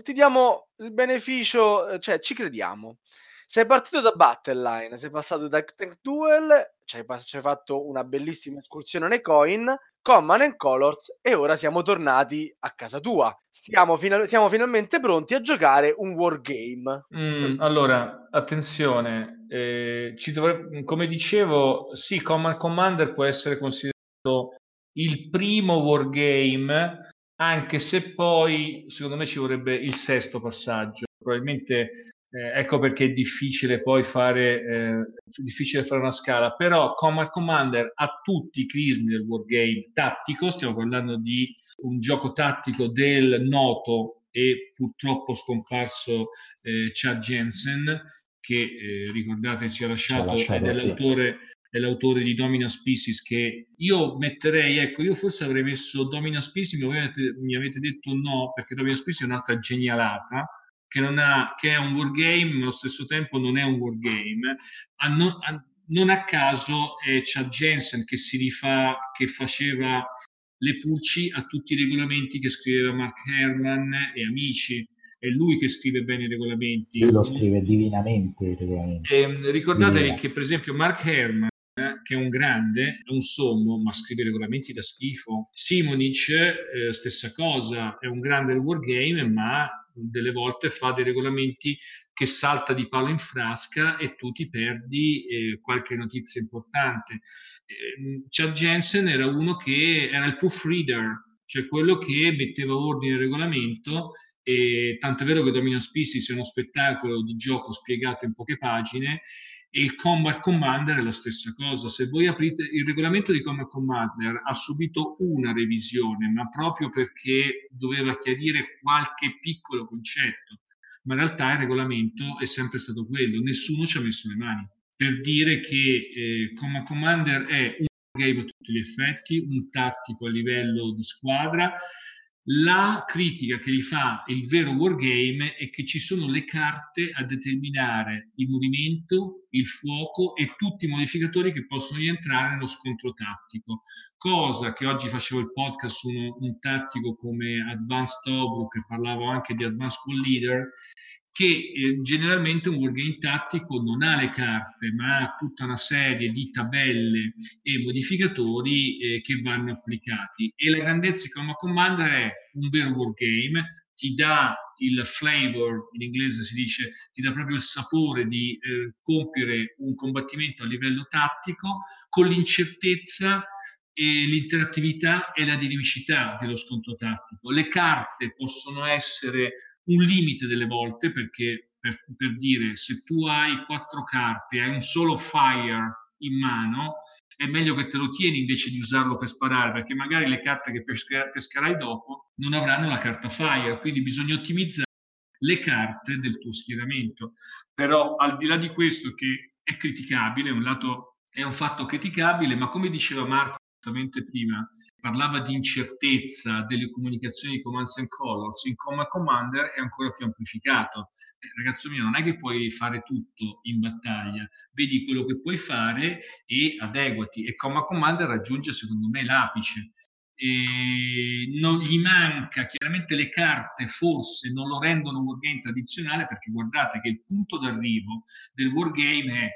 ti diamo il beneficio, cioè ci crediamo. Sei partito da Battle Line, sei passato da Tank Duel, ci hai fatto una bellissima escursione nei coin, Commands & Colors, e ora siamo tornati a casa tua. Siamo finalmente pronti a giocare un wargame. Allora, attenzione, come dicevo, sì, Command Commander può essere considerato il primo wargame, anche se poi secondo me ci vorrebbe il sesto passaggio, probabilmente ecco perché è difficile poi fare una scala, però Combat Commander ha tutti i crismi del wargame tattico. Stiamo parlando di un gioco tattico del noto e purtroppo scomparso Chad Jensen, che ricordate ci ha lasciato, è dell'autore... Sì. È l'autore di Dominant Species, che io metterei, ecco, io forse avrei messo Dominant Species, ma voi mi avete detto no, perché Dominant Species è un'altra genialata che è un wargame, ma allo stesso tempo non è un wargame. Non a caso è Chad Jensen che si rifà, che faceva le pulci a tutti i regolamenti che scriveva Mark Herman e amici. È lui che scrive bene i regolamenti. Lui lo scrive divinamente i regolamenti. Ricordatevi che per esempio Mark Herman, che è un grande, è un sommo, ma scrive regolamenti da schifo. Simonitch, stessa cosa, è un grande wargame, ma delle volte fa dei regolamenti che salta di palo in frasca e tu ti perdi qualche notizia importante. Chad Jensen era uno che era il proofreader, cioè quello che metteva ordine al regolamento, e tant'è vero che Dominant Species è uno spettacolo di gioco spiegato in poche pagine, e il Combat Commander è la stessa cosa. Se voi aprite il regolamento di Combat Commander, ha subito una revisione, ma proprio perché doveva chiarire qualche piccolo concetto, ma in realtà il regolamento è sempre stato quello, nessuno ci ha messo le mani. Per dire che Combat Commander è un game a tutti gli effetti, un tattico a livello di squadra. La critica che gli fa il vero wargame è che ci sono le carte a determinare il movimento, il fuoco e tutti i modificatori che possono rientrare nello scontro tattico, cosa che oggi facevo il podcast su un tattico come Advanced Squad Leader, che parlavo anche di Advanced Squad Leader, che generalmente un wargame tattico non ha le carte, ma ha tutta una serie di tabelle e modificatori che vanno applicati. E la grandezza di Combat Commander è un vero wargame, ti dà il flavor, in inglese si dice, ti dà proprio il sapore di compiere un combattimento a livello tattico, con l'incertezza e l'interattività e la dinamicità dello scontro tattico. Le carte possono essere un limite delle volte, perché per dire, se tu hai 4 carte, hai un solo fire in mano, è meglio che te lo tieni invece di usarlo per sparare, perché magari le carte che pescherai dopo non avranno la carta fire, quindi bisogna ottimizzare le carte del tuo schieramento. Però al di là di questo, che è criticabile, un lato è un fatto criticabile, ma come diceva Marco prima, parlava di incertezza delle comunicazioni di Commands and Colors, in Combat Commander è ancora più amplificato. Ragazzo mio, non è che puoi fare tutto in battaglia, vedi quello che puoi fare e adeguati, e Combat Commander raggiunge secondo me l'apice. E non gli manca, chiaramente le carte forse non lo rendono un wargame tradizionale, perché guardate che il punto d'arrivo del wargame è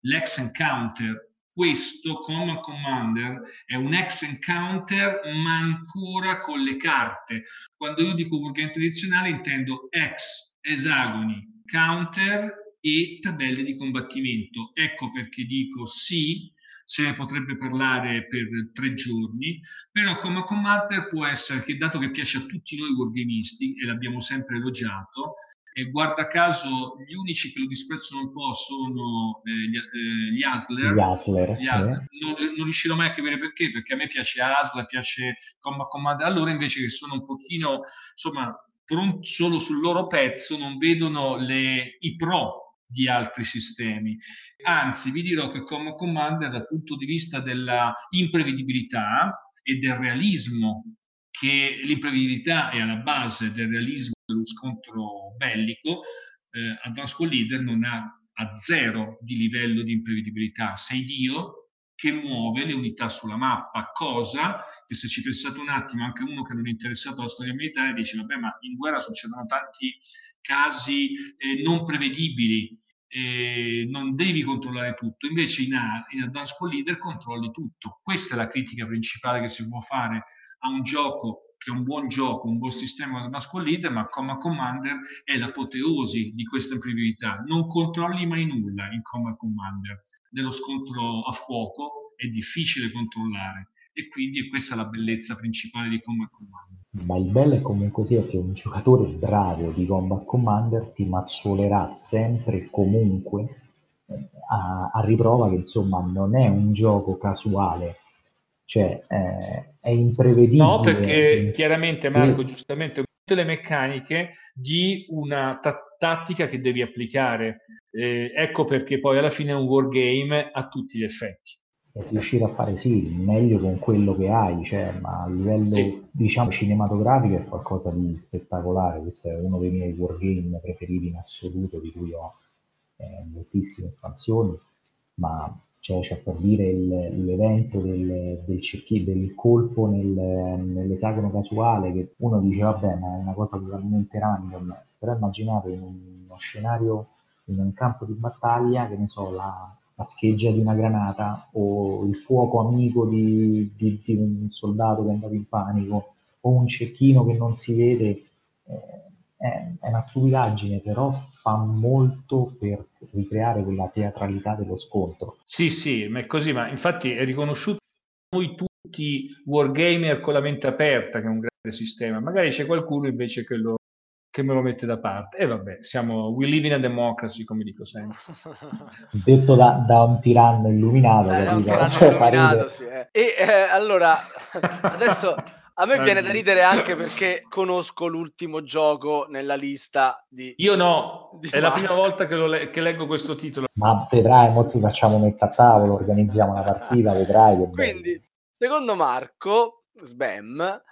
l'ex encounter. Questo Combat Commander è un ex encounter, ma ancora con le carte. Quando io dico wargame tradizionale intendo ex, esagoni, counter e tabelle di combattimento. Ecco perché dico sì, se ne potrebbe parlare per 3 giorni, però Combat Commander può essere che, dato che piace a tutti noi wargamisti, e l'abbiamo sempre elogiato, e guarda caso gli unici che lo disprezzano un po' sono gli Asler. Non riuscirò mai a capire perché a me piace Asla, piace Combat Commander, allora invece, che sono un pochino insomma solo sul loro pezzo, non vedono i pro di altri sistemi. Anzi, vi dirò che Combat Commander, dal punto di vista della imprevedibilità e del realismo, che l'imprevedibilità è alla base del realismo dello scontro bellico, Advanced Squad Leader non ha a zero di livello di imprevedibilità. Sei Dio che muove le unità sulla mappa, cosa che, se ci pensate un attimo, anche uno che non è interessato alla storia militare dice vabbè, ma in guerra succedono tanti casi non prevedibili, non devi controllare tutto. Invece in Advanced Squad Leader controlli tutto. Questa è la critica principale che si può fare a un gioco che è un buon gioco, un buon sistema da Squad Leader, ma Combat Commander è l'apoteosi di questa imprevedibilità. Non controlli mai nulla in Combat Commander. Nello scontro a fuoco è difficile controllare, e quindi questa è la bellezza principale di Combat Commander. Ma il bello è come così è che un giocatore bravo di Combat Commander ti mazzolerà sempre e comunque a riprova che insomma non è un gioco casuale. Cioè è imprevedibile. No, perché chiaramente, Marco, giustamente, tutte le meccaniche di una tattica che devi applicare. Ecco perché poi alla fine è un wargame a tutti gli effetti. E riuscire a fare il meglio con quello che hai, cioè, ma a livello diciamo cinematografico è qualcosa di spettacolare. Questo è uno dei miei wargame preferiti in assoluto, di cui ho moltissime espansioni, ma... Cioè, per dire, l'evento del colpo nell'esagono casuale, che uno dice vabbè, ma è una cosa totalmente random, però immaginate in uno scenario, in un campo di battaglia, che ne so, la scheggia di una granata, o il fuoco amico di un soldato che è andato in panico, o un cecchino che non si vede, è una stupidaggine, però fa molto per ricreare quella teatralità dello scontro. Sì, ma è così, ma infatti è riconosciuto noi tutti wargamer con la mente aperta, che è un grande sistema. Magari c'è qualcuno invece che me lo mette da parte. E vabbè, we live in a democracy, come dico sempre. Detto da un tiranno illuminato. Sì. Allora, adesso... A me viene da ridere anche perché conosco l'ultimo gioco nella lista di... Io no, è Marco. La prima volta che leggo questo titolo. Ma vedrai, mo ti facciamo metà tavolo, organizziamo una partita, vedrai che bello. Quindi, secondo Marco Sbam,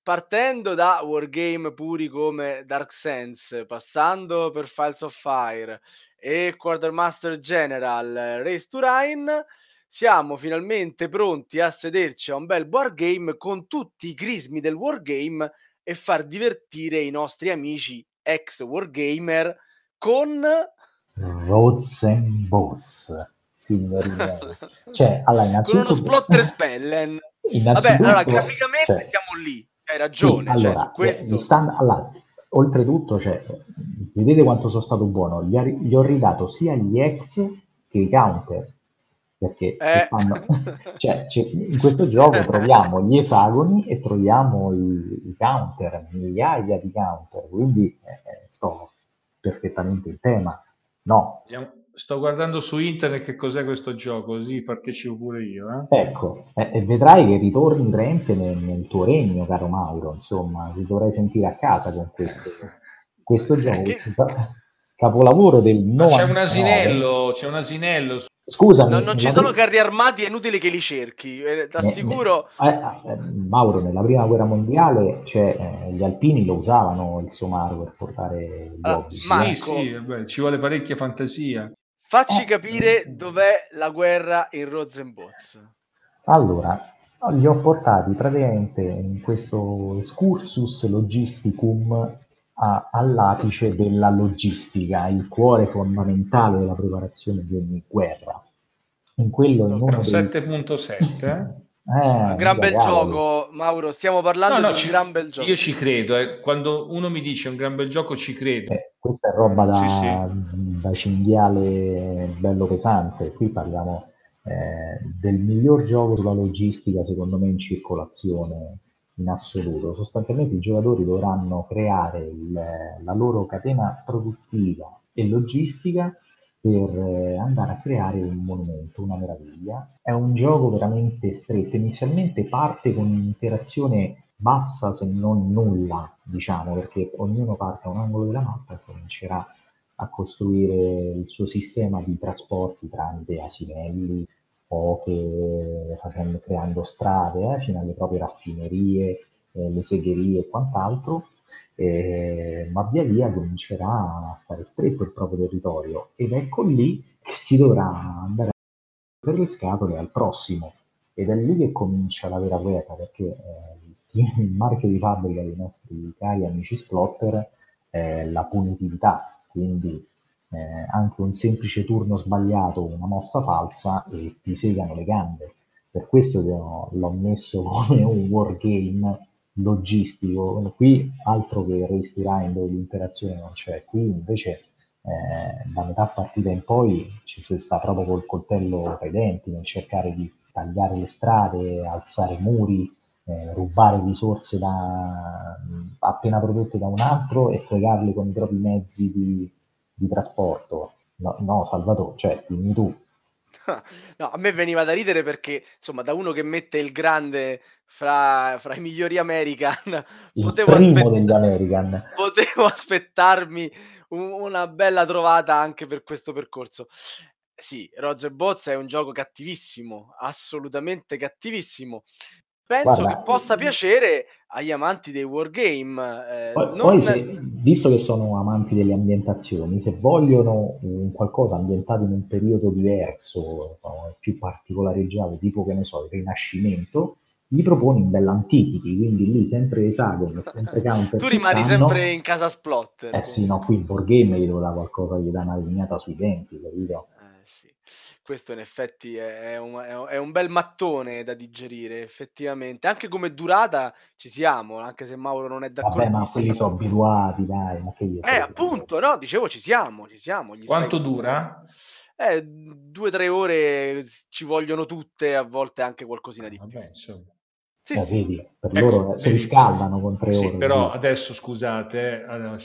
partendo da wargame puri come Dark Sense, passando per Fields of Fire e Quartermaster General, Race to Rhine... Siamo finalmente pronti a sederci a un bel wargame con tutti i crismi del wargame e far divertire i nostri amici ex wargamer con Roads and Boats, signorina. Cioè, allora, innanzitutto... con uno Splotter Spellen. Vabbè, allora, graficamente cioè... siamo lì, hai ragione. Sì, allora, cioè, su questo... allora, oltretutto, cioè, vedete quanto sono stato buono, gli ho ridato sia gli ex che i counter, perché fanno... cioè, in questo gioco troviamo gli esagoni e troviamo i counter, migliaia di counter, quindi sto perfettamente in tema. No, sto guardando su internet che cos'è questo gioco, così partecipo pure io. Ecco, e vedrai che ritorni veramente nel tuo regno, caro Mauro, insomma, ti dovrai sentire a casa con questo gioco, che... capolavoro del 99. C'è un asinello. Scusami, non ci sono carri armati, è inutile che li cerchi, t'assicuro. Mauro, nella prima guerra mondiale gli alpini lo usavano il somaro per portare gli obici. Marco, sì, ci vuole parecchia fantasia. Facci capire dov'è la guerra in Roads and Boats. Allora, li ho portati praticamente in questo excursus logisticum all'apice della logistica, il cuore fondamentale della preparazione di ogni guerra. In quello 7.7 gran bel gioco, Mauro, stiamo parlando di un gran bel gioco. Io ci credo, quando uno mi dice un gran bel gioco ci credo. Questa è roba da cinghiale bello pesante, qui parliamo del miglior gioco sulla logistica secondo me in circolazione in assoluto. Sostanzialmente i giocatori dovranno creare la loro catena produttiva e logistica per andare a creare un monumento, una meraviglia. È un gioco veramente stretto, inizialmente parte con un'interazione bassa se non nulla, diciamo, perché ognuno parte a un angolo della mappa e comincerà a costruire il suo sistema di trasporti tramite asinelli, poche, creando strade fino alle proprie raffinerie, le segherie e quant'altro, ma via via comincerà a stare stretto il proprio territorio ed ecco lì che si dovrà andare per le scatole al prossimo ed è lì che comincia la vera guerra, perché il marchio di fabbrica dei nostri cari amici Splotter è la punitività, quindi anche un semplice turno sbagliato, una mossa falsa e ti segano le gambe. Per questo l'ho messo come un wargame logistico. Qui altro che race line dove l'interazione non c'è, qui invece da metà partita in poi ci si sta proprio col coltello tra i denti nel cercare di tagliare le strade, alzare muri, rubare risorse appena prodotte da un altro e fregarle con i propri mezzi di trasporto. No, Salvatore, cioè, dimmi tu. No, a me veniva da ridere perché, insomma, da uno che mette il grande fra i migliori American, degli American, potevo aspettarmi una bella trovata anche per questo percorso. Sì, Roads and Boats è un gioco cattivissimo, assolutamente cattivissimo. Penso che possa piacere agli amanti dei wargame. Visto che sono amanti delle ambientazioni, se vogliono un qualcosa ambientato in un periodo diverso, più particolareggiato, tipo che ne so, il Rinascimento, gli proponi un bell'antichity, quindi lì sempre esagono, sempre counter. Tu rimani sempre in casa Splotter. Sì, no, qui il wargame gli dà qualcosa, gli dà una lignata sui denti, capito? Sì. Questo in effetti è un bel mattone da digerire, effettivamente. Anche come durata ci siamo, anche se Mauro non è d'accordo. Vabbè, ma quelli sono abituati, dai. Ma che appunto, no, dicevo ci siamo. Quanto dura? 2-3 ore ci vogliono tutte, a volte anche qualcosina di più. Insomma. Sì, sì. Vedi, per loro si riscaldano con 3 ore. Sì, però quindi. Adesso scusate, un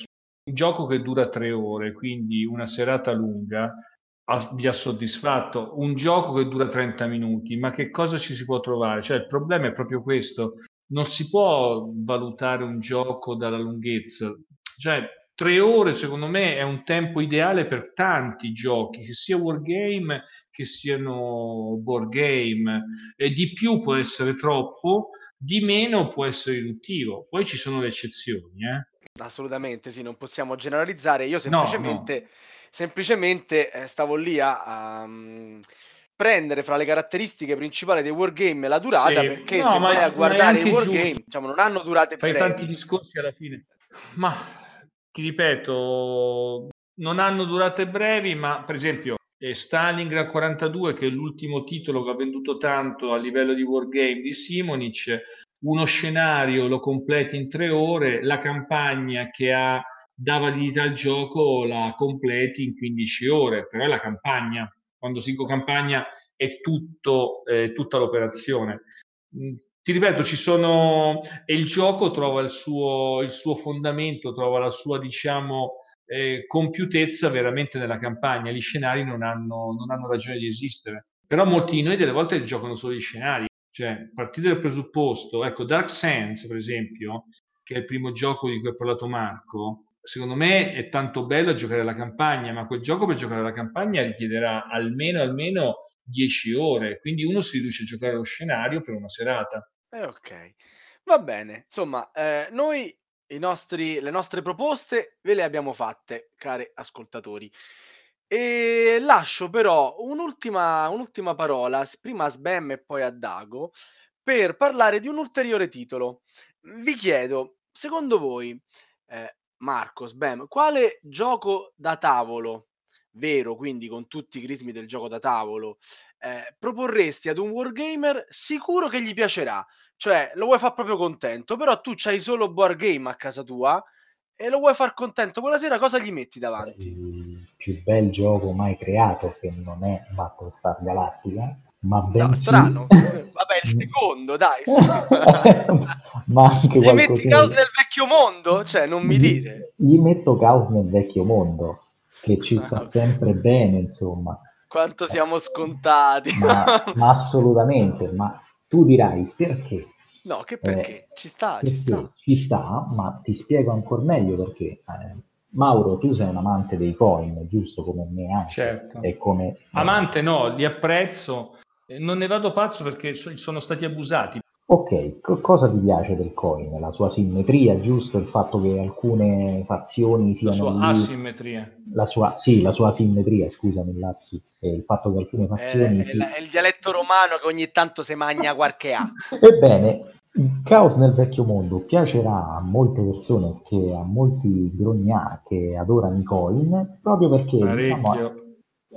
gioco che dura 3 ore, quindi una serata lunga, vi ha soddisfatto? Un gioco che dura 30 minuti, ma che cosa ci si può trovare? Cioè, il problema è proprio questo, non si può valutare un gioco dalla lunghezza. Cioè, 3 ore secondo me è un tempo ideale per tanti giochi, che sia wargame, che siano board game, e di più può essere troppo, di meno può essere riduttivo. Poi ci sono le eccezioni, assolutamente sì, non possiamo generalizzare. Io semplicemente stavo lì a prendere fra le caratteristiche principali dei wargame la durata, sì, perché se vai a guardare i wargame, diciamo, non hanno durate brevi. Fai tanti discorsi alla fine, ma ti ripeto, non hanno durate brevi, ma per esempio Stalingrad 42, che è l'ultimo titolo che ha venduto tanto a livello di wargame di Simonitch, uno scenario lo completi in 3 ore, la campagna che dà validità al gioco la completi in 15 ore, però è la campagna, quando si campagna è tutta l'operazione. Ti ripeto, e il gioco trova il suo fondamento, trova la sua, compiutezza veramente nella campagna. Gli scenari non hanno ragione di esistere. Però molti di noi delle volte giocano solo gli scenari. Cioè, partire dal presupposto, ecco, Dark Sense, per esempio, che è il primo gioco di cui ha parlato Marco, secondo me è tanto bello giocare alla campagna, ma quel gioco per giocare alla campagna richiederà almeno 10 ore, quindi uno si riduce a giocare allo scenario per una serata. Ok, va bene. Insomma, noi le nostre proposte ve le abbiamo fatte, cari ascoltatori, e lascio però un'ultima parola prima a Sbam e poi a Dago per parlare di un ulteriore titolo. Vi chiedo, secondo voi, Marco, Sbam, quale gioco da tavolo vero, quindi con tutti i crismi del gioco da tavolo, proporresti ad un wargamer sicuro che gli piacerà? Cioè, lo vuoi far proprio contento, però tu c'hai solo board game a casa tua e lo vuoi far contento quella sera, cosa gli metti davanti? Il più bel gioco mai creato, che non è Battlestar Galactica, ma strano. Vabbè, il secondo, dai. Ma anche gli metti caos nel vecchio mondo? Cioè, non mi dire. Gli metto caos nel vecchio mondo, che ci sta sempre bene, insomma. Quanto siamo scontati. Ma assolutamente, ma tu dirai perché? No, che perché? Ci sta, ma ti spiego ancora meglio perché. Mauro, tu sei un amante dei coin, giusto? Come me anche. Certo. E come... Amante no, li apprezzo. Non ne vado pazzo perché sono stati abusati. Ok, cosa ti piace del coin? La sua simmetria, giusto? Il fatto che alcune fazioni siano... la sua asimmetria, scusami il lapsus. Il fatto che alcune fazioni... È il dialetto romano che ogni tanto si magna qualche A. Ebbene, il caos nel vecchio mondo piacerà a molte persone, che a molti grognà che adorano i coin, proprio perché...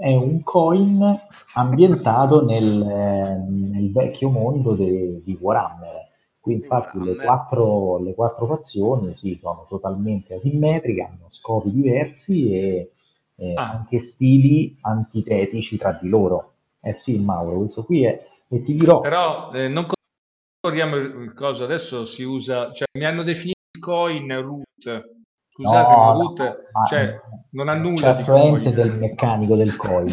è un coin ambientato nel vecchio mondo di Warhammer. Qui infatti le quattro fazioni sono totalmente asimmetriche, hanno scopi diversi e anche stili antitetici tra di loro. Mauro, questo qui è... E ti dirò... Però non ricordiamo il coso, adesso si usa... Cioè, mi hanno definito il coin Root... Scusate, no, non ha nulla di del meccanico del coin.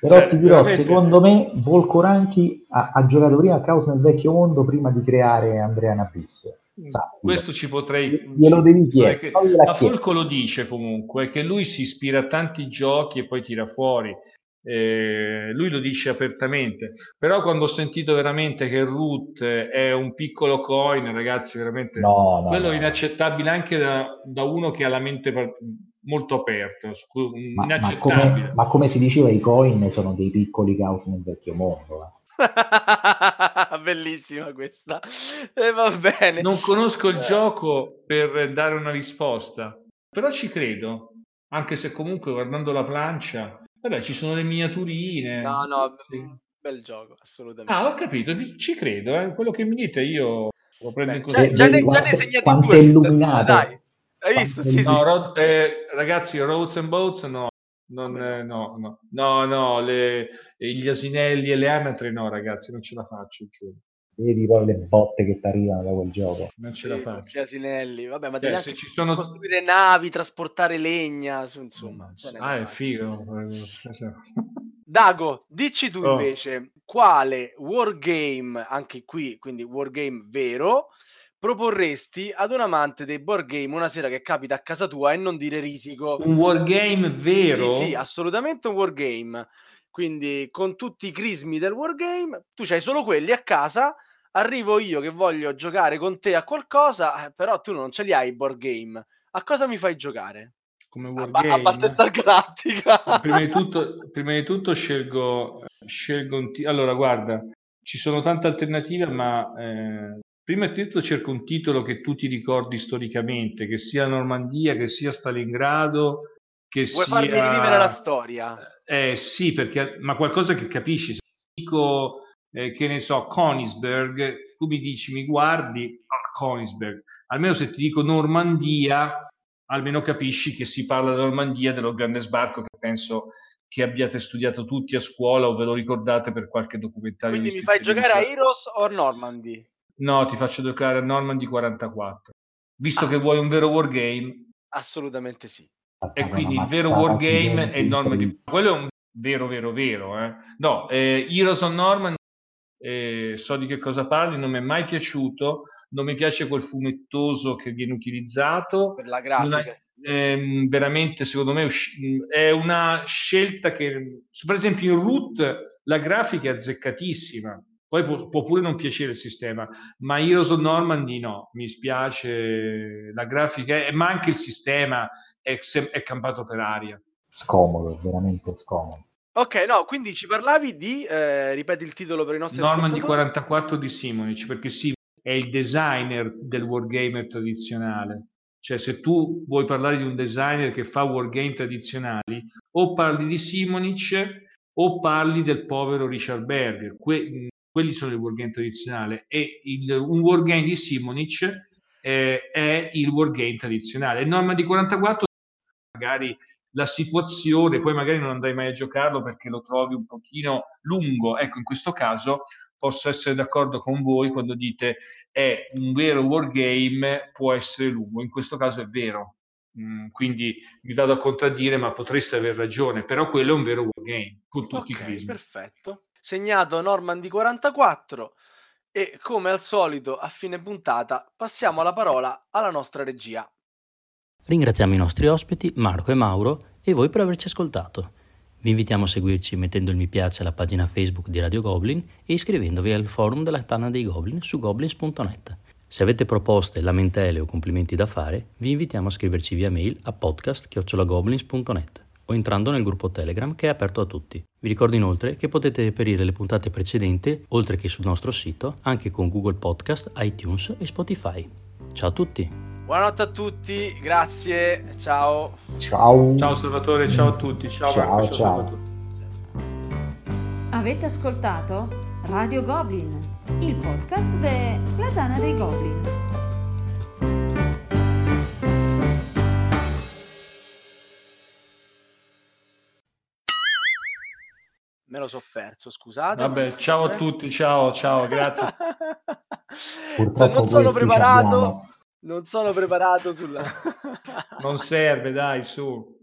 Però ti dirò, veramente... secondo me Volcoranchi ha giocato prima a causa del vecchio mondo, prima di creare Andean Abyss. Questo ci potrei... Glielo devi chiedere. Ma Folco lo dice comunque, che lui si ispira a tanti giochi e poi tira fuori. Lui lo dice apertamente. Però quando ho sentito veramente che Root è un piccolo coin, ragazzi, veramente quello è inaccettabile anche da uno che ha la mente molto aperta. Ma come si diceva, i coin sono dei piccoli caos nel vecchio mondo. Bellissima questa. Va bene. Non conosco il gioco per dare una risposta, però ci credo, anche se comunque guardando la plancia... Vabbè, ci sono le miniaturine. No, bel gioco, assolutamente. Ah, ho capito, ci credo, quello che mi dite io lo prendo in considerazione. Già ne segnati due. Illuminato. Dai, hai visto? Sì. Ragazzi, Roads and Boats no, gli asinelli e le anatre no, ragazzi, non ce la faccio, giuro. Vedi poi le botte che ti arrivano da quel gioco. Non ce la faccio. Gli asinelli, vabbè, ma devi anche costruire navi, trasportare legna, insomma. È figo. Dago, dici tu invece quale wargame, anche qui, quindi wargame vero, proporresti ad un amante dei board game una sera che capita a casa tua e non dire risico? Un wargame vero? Sì, assolutamente un wargame. Quindi con tutti i crismi del wargame, tu c'hai solo quelli a casa, arrivo io che voglio giocare con te a qualcosa, però tu non ce li hai i board game. A cosa mi fai giocare? Come wargame? A Battlestar Galactica! Prima di tutto scelgo un titolo. Allora, guarda, ci sono tante alternative, ma prima di tutto cerco un titolo che tu ti ricordi storicamente, che sia Normandia, che sia Stalingrado, che vuoi farmi rivivere la storia? Sì, perché, ma qualcosa che capisci. Se dico, che ne so, Königsberg, tu mi dici, mi guardi, Königsberg. Almeno se ti dico Normandia, almeno capisci che si parla della Normandia, dello grande sbarco, che penso che abbiate studiato tutti a scuola o ve lo ricordate per qualche documentario. Quindi mi fai giocare a Heroes o Normandy? No, ti faccio giocare a Normandy 44. Visto che vuoi un vero wargame. Assolutamente sì. E quindi il vero wargame è Normandy. Quello è un vero. No, Heroes of Normandy, so di che cosa parli, non mi è mai piaciuto, non mi piace quel fumettoso che viene utilizzato. Per la grafica. Veramente, secondo me, è una scelta che, per esempio in Root, la grafica è azzeccatissima. Poi può pure non piacere il sistema, ma Heroes of Normandy no, mi spiace la grafica, ma anche il sistema è campato per aria. Scomodo, veramente scomodo. Ok, no, quindi ci parlavi di, ripeti il titolo per i nostri Normandy 44 di Simonitch, perché sì, è il designer del wargamer tradizionale. Cioè, se tu vuoi parlare di un designer che fa wargame tradizionali, o parli di Simonitch o parli del povero Richard Borg. Quelli sono il wargame tradizionale, e un wargame di Simonitch è il wargame tradizionale. Il Normandy 44 magari la situazione, poi magari non andrai mai a giocarlo perché lo trovi un pochino lungo. Ecco, in questo caso posso essere d'accordo con voi quando dite è un vero wargame, può essere lungo. In questo caso è vero, quindi mi vado a contraddire, ma potreste aver ragione, però quello è un vero wargame, con tutti i crismi. Perfetto. Segnato Normandy 44, e come al solito a fine puntata passiamo la parola alla nostra regia. Ringraziamo i nostri ospiti Marco e Mauro e voi per averci ascoltato. Vi invitiamo a seguirci mettendo il mi piace alla pagina Facebook di Radio Goblin e iscrivendovi al forum della Tana dei Goblin su goblins.net. Se avete proposte, lamentele o complimenti da fare, vi invitiamo a scriverci via mail a podcast@goblins.net. o entrando nel gruppo Telegram che è aperto a tutti. Vi ricordo inoltre che potete reperire le puntate precedenti, oltre che sul nostro sito, anche con Google Podcast, iTunes e Spotify. Ciao a tutti! Buonanotte a tutti, grazie, ciao! Ciao! Ciao Salvatore, ciao a tutti, ciao. Salvatore. Avete ascoltato Radio Goblin, il podcast della Tana dei Goblin. Me lo so perso, scusate. Vabbè, ciao a tutti, ciao, grazie. Non sono preparato sulla... Non serve, dai, su.